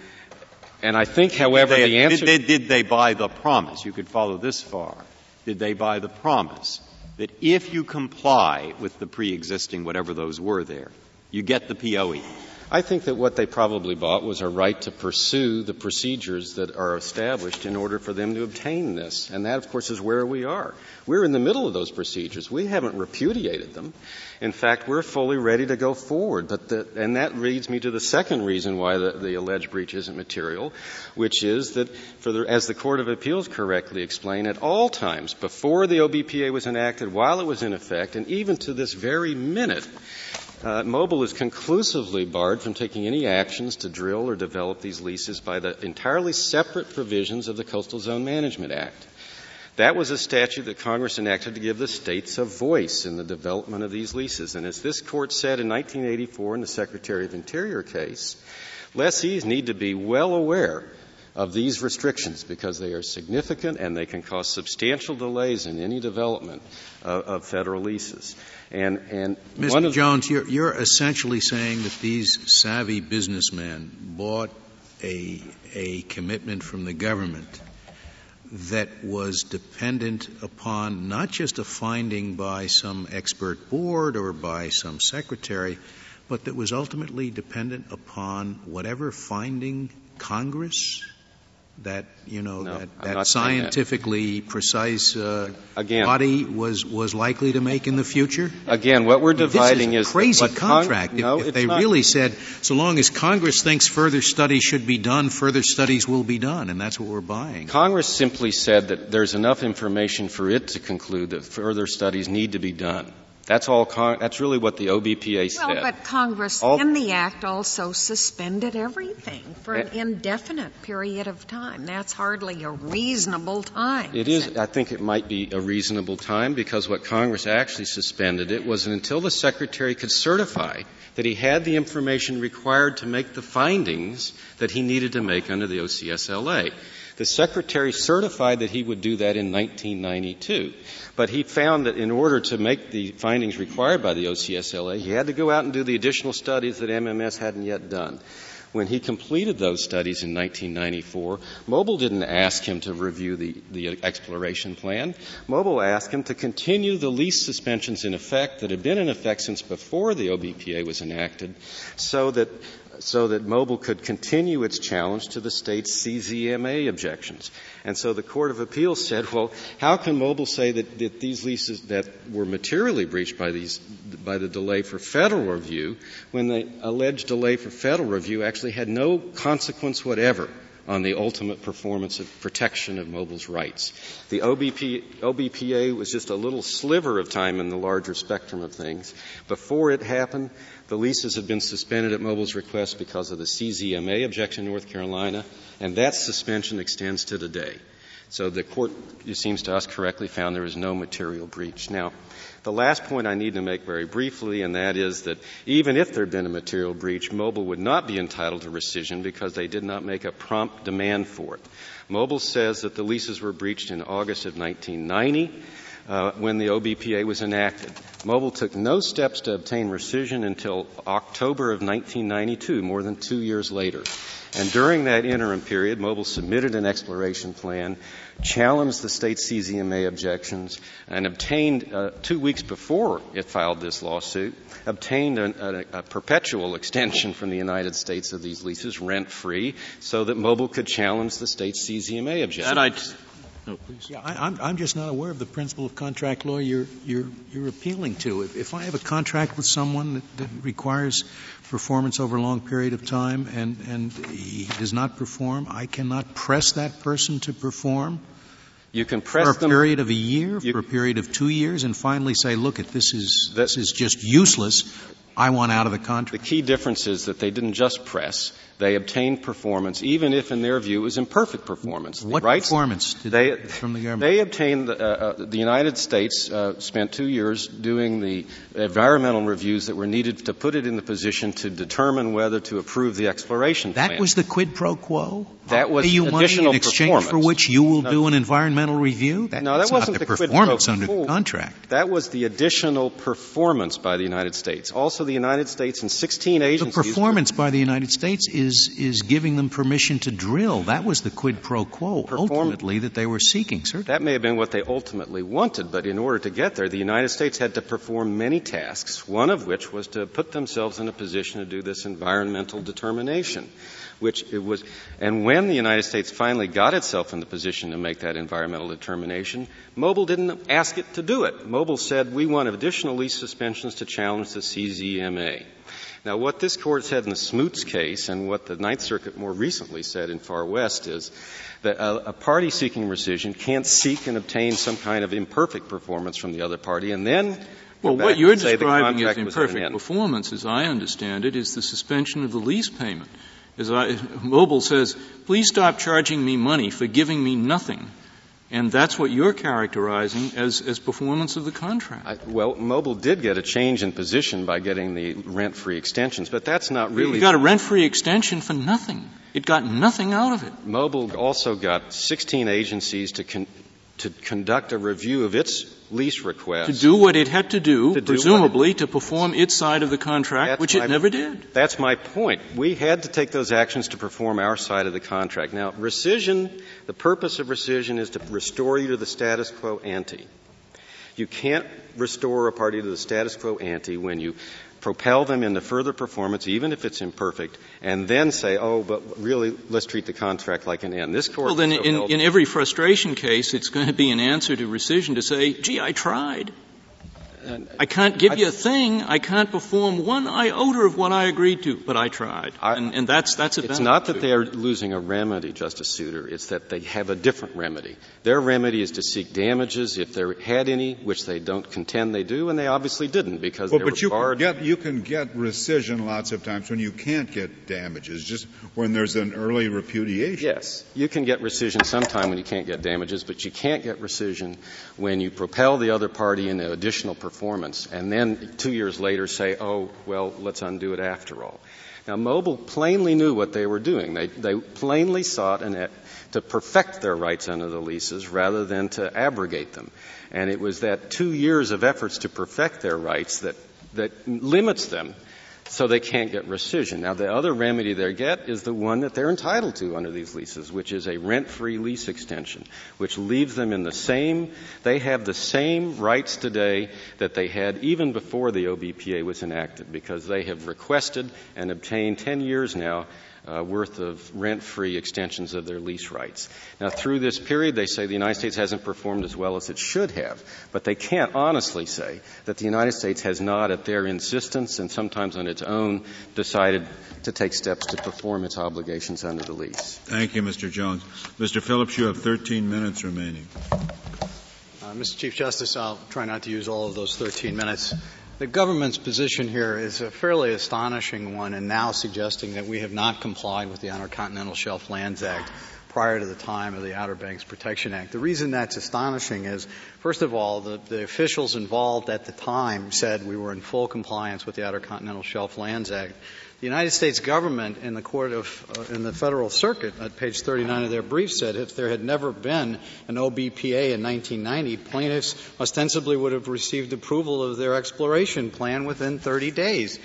and I think, however, they, the answer... Did they, did they buy the promise? You could follow this far. Did they buy the promise that if you comply with the pre-existing, whatever those were there, you get the P O E? I think that what they probably bought was a right to pursue the procedures that are established in order for them to obtain this. And that, of course, is where we are. We're in the middle of those procedures. We haven't repudiated them. In fact, we're fully ready to go forward. But the, and that leads me to the second reason why the, the alleged breach isn't material, which is that, for the, as the Court of Appeals correctly explained, at all times before the O B P A was enacted, while it was in effect, and even to this very minute, Uh, Mobil is conclusively barred from taking any actions to drill or develop these leases by the entirely separate provisions of the Coastal Zone Management Act. That was a statute that Congress enacted to give the states a voice in the development of these leases. And as this Court said in nineteen eighty-four in the Secretary of Interior case, lessees need to be well aware of these restrictions because they are significant and they can cause substantial delays in any development of, of federal leases. And, and Mister One of Jones, you're, you're essentially saying that these savvy businessmen bought a, a commitment from the government that was dependent upon not just a finding by some expert board or by some secretary, but that was ultimately dependent upon whatever finding Congress that, you know, no, that, that scientifically that. precise uh, again, body was, was likely to make in the future? Again, what we're dividing this is... a crazy is the, contract. Con- if, no, if they not. really said, so long as Congress thinks further studies should be done, further studies will be done, and that's what we're buying. Congress simply said that there's enough information for it to conclude that further studies need to be done. That's all. Con- that's really what the O B P A said. Well, but Congress all- in the Act also suspended everything for an indefinite period of time. That's hardly a reasonable time. It is. It? I think it might be a reasonable time because what Congress actually suspended it was until the Secretary could certify that he had the information required to make the findings that he needed to make under the O C S L A. The Secretary certified that he would do that in nineteen ninety-two, but he found that in order to make the findings required by the O C S L A, he had to go out and do the additional studies that M M S hadn't yet done. When he completed those studies in nineteen ninety-four, Mobil didn't ask him to review the, the exploration plan. Mobil asked him to continue the lease suspensions in effect that had been in effect since before the O B P A was enacted so that so that Mobil could continue its challenge to the state's C Z M A objections. And so the Court of Appeals said, well, how can Mobil say that, that these leases that were materially breached by these, by the delay for federal review, when the alleged delay for federal review actually had no consequence whatever on the ultimate performance of protection of Mobil's rights? The O B P, O B P A was just a little sliver of time in the larger spectrum of things. Before it happened, the leases had been suspended at Mobil's request because of the C Z M A objection in North Carolina, and that suspension extends to today. So the Court, it seems to us, correctly found there was no material breach. Now, the last point I need to make very briefly, and that is that even if there had been a material breach, Mobil would not be entitled to rescission because they did not make a prompt demand for it. Mobil says that the leases were breached in August of nineteen ninety uh, when the O B P A was enacted. Mobil took no steps to obtain rescission until October of nineteen ninety-two, more than two years later. And during that interim period, Mobil submitted an exploration plan, challenged the state's C Z M A objections, and obtained, uh, two weeks before it filed this lawsuit, obtained an, a, a perpetual extension from the United States of these leases, rent-free, so that Mobil could challenge the state's C Z M A objections. And I t- no, please. Yeah, I, I'm, I'm just not aware of the principle of contract law you're, you're, you're appealing to. If, if I have a contract with someone that, that requires performance over a long period of time and, and he does not perform, I cannot press that person to perform. You can press them for a period of a year, for a period of two years, and finally say, look, this is, this is just useless. I want out of the contract. The key difference is that they didn't just press. They obtained performance, even if, in their view, it was imperfect performance. What right? performance did they, from the government? They obtained the, uh, the United States uh, spent two years doing the environmental reviews that were needed to put it in the position to determine whether to approve the exploration that plan. That was the quid pro quo? That was additional performance. In exchange for which you will no. do an environmental review? That, no, that wasn't the, the performance under the contract. That was the additional performance by the United States. Also, the United States and sixteen agencies. The performance by the United States is Is, is giving them permission to drill. That was the quid pro quo, Perform- ultimately, that they were seeking, sir. That may have been what they ultimately wanted, but in order to get there, the United States had to perform many tasks, one of which was to put themselves in a position to do this environmental determination, which it was. And when the United States finally got itself in the position to make that environmental determination, Mobil didn't ask it to do it. Mobil said, we want additional lease suspensions to challenge the C Z M A. Now, what this Court said in the Smuts case and what the Ninth Circuit more recently said in Far West is that a, a party seeking rescission can't seek and obtain some kind of imperfect performance from the other party and then Well, what you're describing as imperfect performance, as I understand it, is the suspension of the lease payment. As I, Mobil says, please stop charging me money for giving me nothing. And that's what you're characterizing as, as performance of the contract. I, well, Mobil did get a change in position by getting the rent-free extensions, but that's not really... You got a rent-free extension for nothing. It got nothing out of it. Mobil also got sixteen agencies to con- to conduct a review of its lease request. To do what it had to do, to presumably, do it, to perform its side of the contract, which my, it never did. That's my point. We had to take those actions to perform our side of the contract. Now, rescission, the purpose of rescission is to restore you to the status quo ante. You can't restore a party to the status quo ante when you propel them into further performance, even if it's imperfect, and then say, oh, but really, let's treat the contract like an end. This court. Well, then so in, in every frustration case, it's going to be an answer to rescission to say, gee, I tried. And I can't give I, you a thing. I can't perform one iota of what I agreed to, but I tried. I, and, and that's that's a benefit. It's not that they are losing a remedy, Justice Souter. It's that they have a different remedy. Their remedy is to seek damages if they had any, which they don't contend they do, and they obviously didn't because well, they were but you barred. Can get, you can get rescission lots of times when you can't get damages, just when there's an early repudiation. Yes. You can get rescission sometime when you can't get damages, but you can't get rescission when you propel the other party into additional performance. Performance, and then two years later say, oh, well, let's undo it after all. Now, Mobil plainly knew what they were doing. They, they plainly sought an, to perfect their rights under the leases rather than to abrogate them. And it was that two years of efforts to perfect their rights that, that limits them so they can't get rescission. Now, the other remedy they get is the one that they're entitled to under these leases, which is a rent-free lease extension, which leaves them in the same, they have the same rights today that they had even before the O B P A was enacted, because they have requested and obtained ten years now uh, worth of rent-free extensions of their lease rights. Now, through this period, they say the United States hasn't performed as well as it should have, but they can't honestly say that the United States has not, at their insistence and sometimes on its own, decided to take steps to perform its obligations under the lease. Thank you, Mister Jones. Mister Phillips, you have thirteen minutes remaining. Uh, Mister Chief Justice, I'll try not to use all of those thirteen minutes. The government's position here is a fairly astonishing one in now suggesting that we have not complied with the Outer Continental Shelf Lands Act prior to the time of the Outer Banks Protection Act. The reason that's astonishing is, first of all, the, the officials involved at the time said we were in full compliance with the Outer Continental Shelf Lands Act. The United States government in the court of, uh, in the Federal Circuit at page thirty-nine of their brief said if there had never been an O B P A in nineteen ninety, plaintiffs ostensibly would have received approval of their exploration plan within thirty days.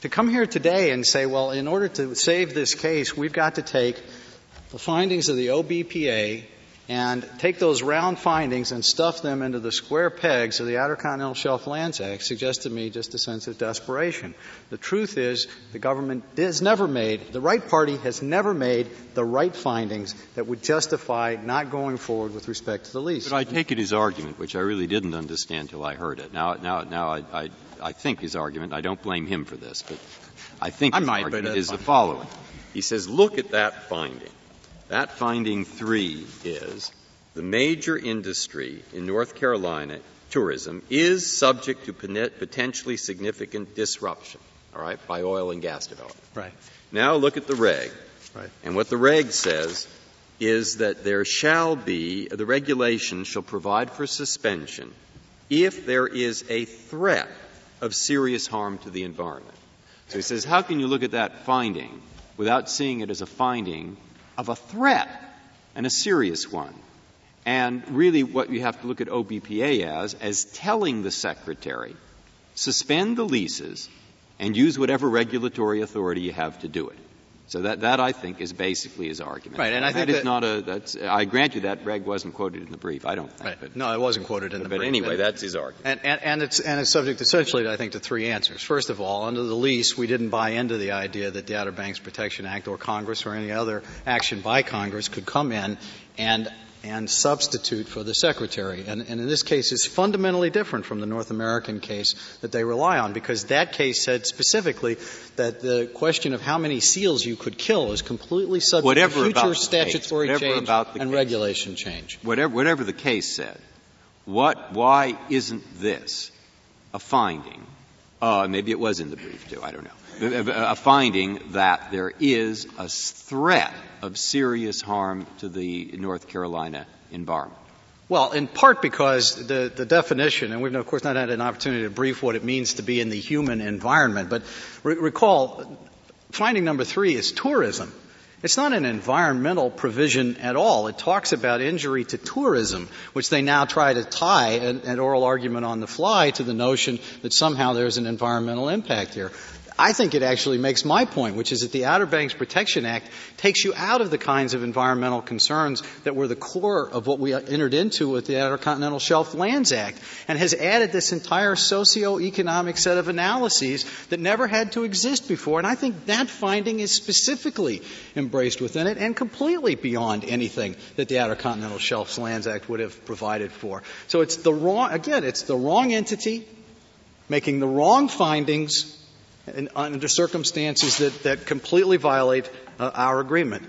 To come here today and say, well, in order to save this case, we've got to take the findings of the O B P A and take those round findings and stuff them into the square pegs of the Outer Continental Shelf Lands Act suggests to me just a sense of desperation. The truth is the government has never made, the right party has never made the right findings that would justify not going forward with respect to the lease. But I take it his argument, which I really didn't understand till I heard it. Now, now, now I, I, I think his argument, I don't blame him for this, but I think I his might, argument is fine. The following. He says, look at that finding. That finding three is the major industry in North Carolina, tourism, is subject to potentially significant disruption. all right, by oil and gas development. Right. Now look at the reg. Right. And what the reg says is that there shall be, the regulation shall provide for suspension if there is a threat of serious harm to the environment. So he says, how can you look at that finding without seeing it as a finding of a threat and a serious one? And really what you have to look at O B P A as, as telling the Secretary, suspend the leases and use whatever regulatory authority you have to do it. So that, that I think, is basically his argument. Right, and I think that, that is not a. That's, I grant you that reg wasn't quoted in the brief. I don't think. Right. But, no, it wasn't quoted in but, the brief. But anyway, and, that's his argument. And, and, and it's and it's subject essentially, I think, to three answers. First of all, under the lease, we didn't buy into the idea that the Outer Banks Protection Act or Congress or any other action by Congress could come in and. and substitute for the Secretary. And, and in this case, it's fundamentally different from the North American case that they rely on, because that case said specifically that the question of how many seals you could kill is completely subject whatever to future statutory case, change about and case. regulation change. Whatever, whatever the case said, what, why isn't this a finding? Uh, maybe it was in the brief, too. I don't know. A finding that there is a threat of serious harm to the North Carolina environment. Well, in part because the, the definition, and we've, of course, not had an opportunity to brief what it means to be in the human environment, but re- recall, finding number three is tourism. It's not an environmental provision at all. It talks about injury to tourism, which they now try to tie an, an oral argument on the fly to the notion that somehow there's an environmental impact here. I think it actually makes my point, which is that the Outer Banks Protection Act takes you out of the kinds of environmental concerns that were the core of what we entered into with the Outer Continental Shelf Lands Act, and has added this entire socio-economic set of analyses that never had to exist before. And I think that finding is specifically embraced within it and completely beyond anything that the Outer Continental Shelf Lands Act would have provided for. So it's the wrong, again, it's the wrong entity making the wrong findings and under circumstances that, that completely violate uh, our agreement.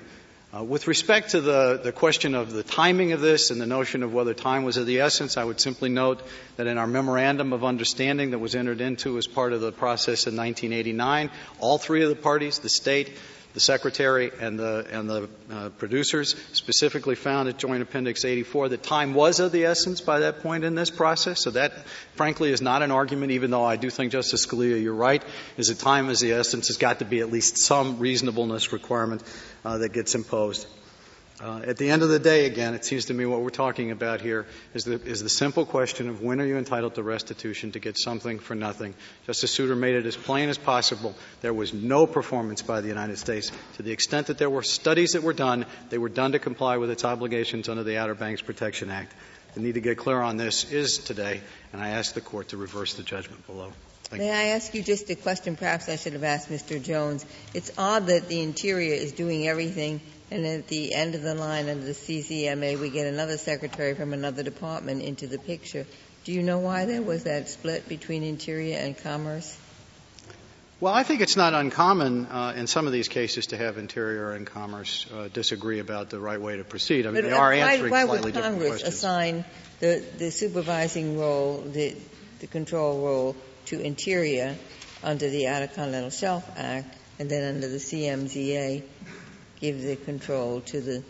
Uh, with respect to the, the question of the timing of this and the notion of whether time was of the essence, I would simply note that in our memorandum of understanding that was entered into as part of the process in nineteen eighty-nine, all three of the parties, the state, the secretary, and the, and the uh, producers, specifically found at Joint Appendix eighty-four that time was of the essence by that point in this process. So that, frankly, is not an argument, even though I do think, Justice Scalia, you're right, is that time is the essence. There's got to be at least some reasonableness requirement uh, that gets imposed. Uh, at the end of the day, again, it seems to me what we're talking about here is the, is the simple question of when are you entitled to restitution to get something for nothing. Justice Souter made it as plain as possible. There was no performance by the United States. To the extent that there were studies that were done, they were done to comply with its obligations under the Outer Banks Protection Act. The need to get clear on this is today, and I ask the Court to reverse the judgment below. Thank May you. I ask you just a question? Perhaps I should have asked Mister Jones. It's odd that the Interior is doing everything, and at the end of the line under the C C M A, we get another secretary from another department into the picture. Do you know why there was that split between Interior and Commerce? Well, I think it's not uncommon uh, in some of these cases to have Interior and Commerce uh, disagree about the right way to proceed. I mean, but they are answering why, why slightly different questions. Why would Congress assign the, the supervising role, the, the control role, to Interior under the Outer Continental Shelf Act, and then under the C M Z A? Give the control to the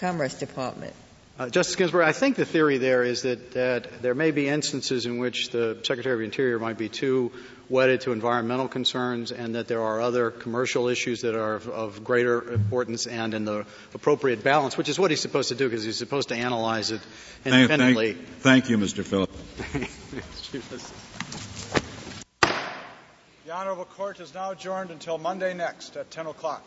Commerce Department? Uh, Justice Ginsburg, I think the theory there is that, that there may be instances in which the Secretary of Interior might be too wedded to environmental concerns, and that there are other commercial issues that are of, of greater importance and in the appropriate balance, which is what he's supposed to do because he's supposed to analyze it independently. Thank, thank, thank you, Mister Phillips. The Honorable Court is now adjourned until Monday next at ten o'clock.